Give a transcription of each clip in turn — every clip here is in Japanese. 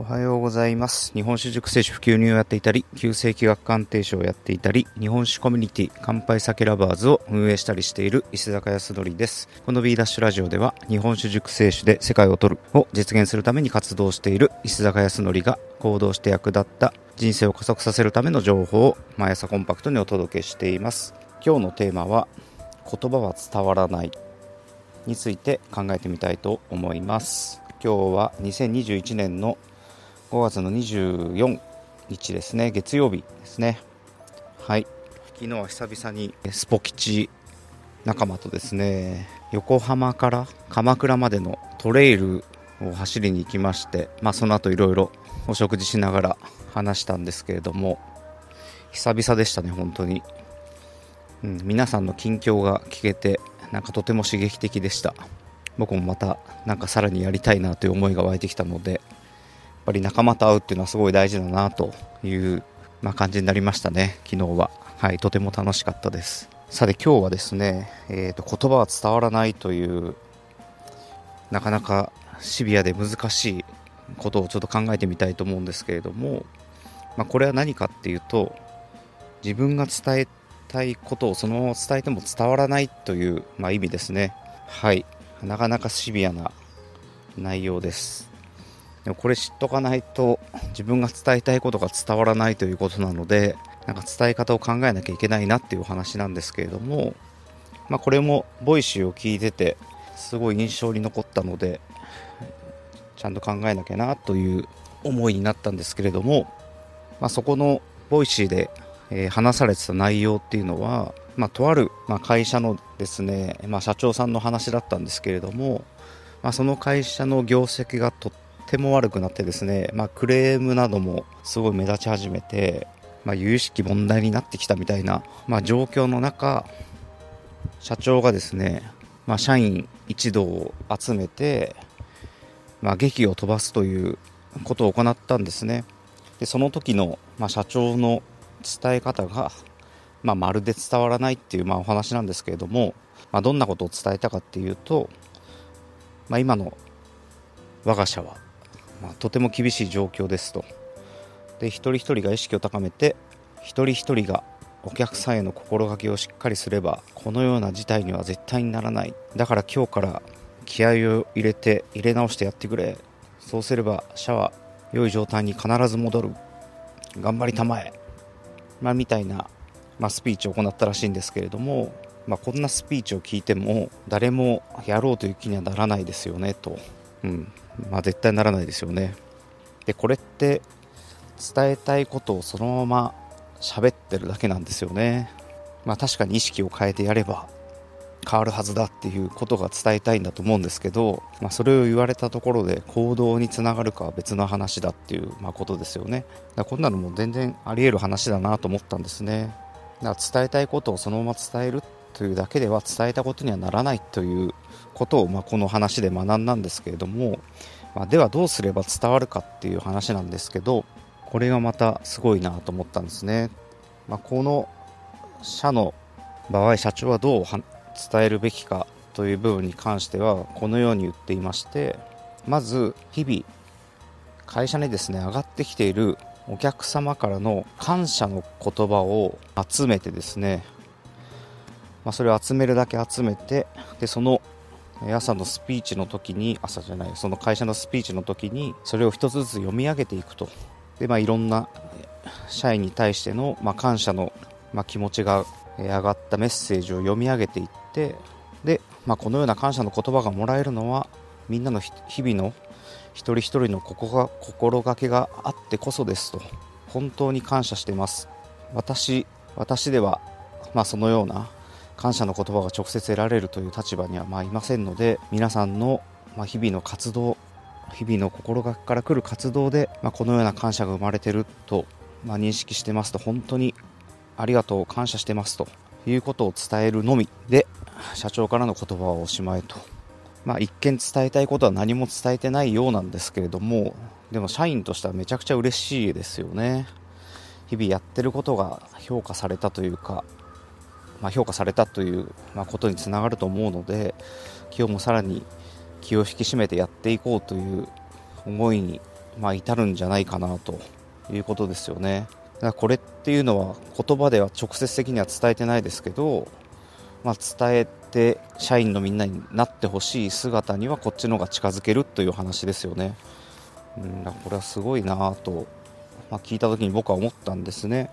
おはようございます。日本酒熟成酒普及入をやっていたり、旧正規学鑑定士をやっていたり、日本酒コミュニティ乾杯酒ラバーズを運営したりしている伊勢坂康則です。この B ダッシュラジオでは、日本酒熟成酒で世界を取るを実現するために活動している伊勢坂康則が行動して役立った人生を加速させるための情報を毎朝コンパクトにお届けしています。今日のテーマは、言葉は伝わらないについて考えてみたいと思います。今日は2021年の5月の24日ですね、月曜日ですね。はい、昨日は久々にスポ吉仲間とですね、横浜から鎌倉までのトレイルを走りに行きまして、その後いろいろお食事しながら話したんですけれども、久々でしたね本当に、皆さんの近況が聞けて、とても刺激的でした。僕もまたさらにやりたいなという思いが湧いてきたので、やっぱり仲間と会うっていうのはすごい大事だなという、感じになりましたね昨日は。はい、とても楽しかったです。さて今日はですね、言葉は伝わらないというなかなかシビアで難しいことをちょっと考えてみたいと思うんですけれども、これは何かっていうと、自分が伝えたいことをそのまま伝えても伝わらないという、意味ですね。はい、なかなかシビアな内容です。でもこれ知っとかないと、自分が伝えたいことが伝わらないということなので、伝え方を考えなきゃいけないなっていうお話なんですけれども、これもボイシーを聞いててすごい印象に残ったので、ちゃんと考えなきゃなという思いになったんですけれども、そこのボイシーで話されてた内容っていうのは、とある会社のですね、社長さんの話だったんですけれども、その会社の業績がとても悪くなってですね、クレームなどもすごい目立ち始めて、由々しき問題になってきたみたいな、状況の中、社長がですね、社員一同を集めて、檄を飛ばすということを行ったんですね。でその時の、社長の伝え方が、まるで伝わらないっていう、お話なんですけれども、どんなことを伝えたかっていうと、今の我が社はとても厳しい状況ですと。で一人一人が意識を高めて、一人一人がお客さんへの心がけをしっかりすれば、このような事態には絶対にならない。だから今日から気合を入れ直してやってくれ。そうすれば社は良い状態に必ず戻る。頑張りたまえ、みたいな、スピーチを行ったらしいんですけれども、こんなスピーチを聞いても誰もやろうという気にはならないですよねと。絶対ならないですよね。でこれって伝えたいことをそのまま喋ってるだけなんですよね。確かに意識を変えてやれば変わるはずだっていうことが伝えたいんだと思うんですけど、それを言われたところで行動につながるかは別の話だっていう、ことですよね。だからこんなのも全然あり得る話だなと思ったんですね。だから伝えたいことをそのまま伝えるというだけでは伝えたことにはならないということを、この話で学んだんですけれども、ではどうすれば伝わるかっていう話なんですけど、これがまたすごいなと思ったんですね。この社の場合、社長はどう伝えるべきかという部分に関してはこのように言っていまして、まず日々会社にですね、上がってきているお客様からの感謝の言葉を集めてですね、それを集めるだけ集めて、でその朝のスピーチの時に、その会社のスピーチの時にそれを一つずつ読み上げていくと。でいろんな社員に対しての、感謝の、気持ちが上がったメッセージを読み上げていって、で、このような感謝の言葉がもらえるのは、みんなの日々の一人一人の心がけがあってこそですと。本当に感謝してます。私では、そのような感謝の言葉が直接得られるという立場には、いませんので、皆さんの、日々の活動、日々の心がけから来る活動で、このような感謝が生まれてると、認識してますと。本当にありがとう、感謝してますということを伝えるのみで、社長からの言葉はおしまいと。一見伝えたいことは何も伝えてないようなんですけれども、でも社員としてはめちゃくちゃ嬉しいですよね。日々やってることが評価されたというか、評価されたということにつながると思うので、今日もさらに気を引き締めてやっていこうという思いにまあ、至るんじゃないかなということですよね。だからこれっていうのは言葉では直接的には伝えてないですけど、まあ、伝えて社員のみんなになってほしい姿にはこっちの方が近づけるという話ですよね。だからこれはすごいなと、まあ、聞いた時に僕は思ったんですね。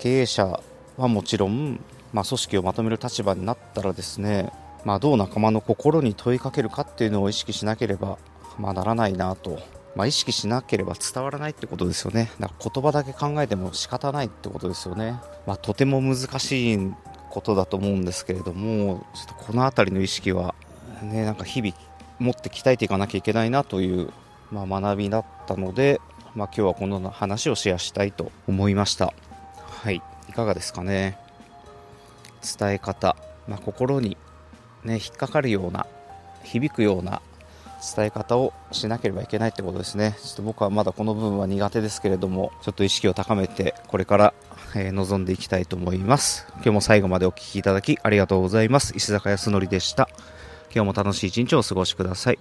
経営者はもちろん、まあ、組織をまとめる立場になったらですね、まあ、どう仲間の心に問いかけるかっていうのを意識しなければ、まあ、ならないなと、まあ、意識しなければ伝わらないってことですよね。だから言葉だけ考えても仕方ないってことですよね。まあ、とても難しいことだと思うんですけれども、ちょっとこのあたりの意識は、ね、なんか日々持って鍛えていかなきゃいけないなという、まあ、学びだったので、まあ、今日はこの話をシェアしたいと思いました。はい、いかがですかね。伝え方、まあ、心に、ね、引っかかるような響くような伝え方をしなければいけないってことですね。ちょっと僕はまだこの部分は苦手ですけれども、ちょっと意識を高めてこれから、臨んでいきたいと思います。今日も最後までお聞きいただきありがとうございます。石坂康則でした。今日も楽しい一日をお過ごしください。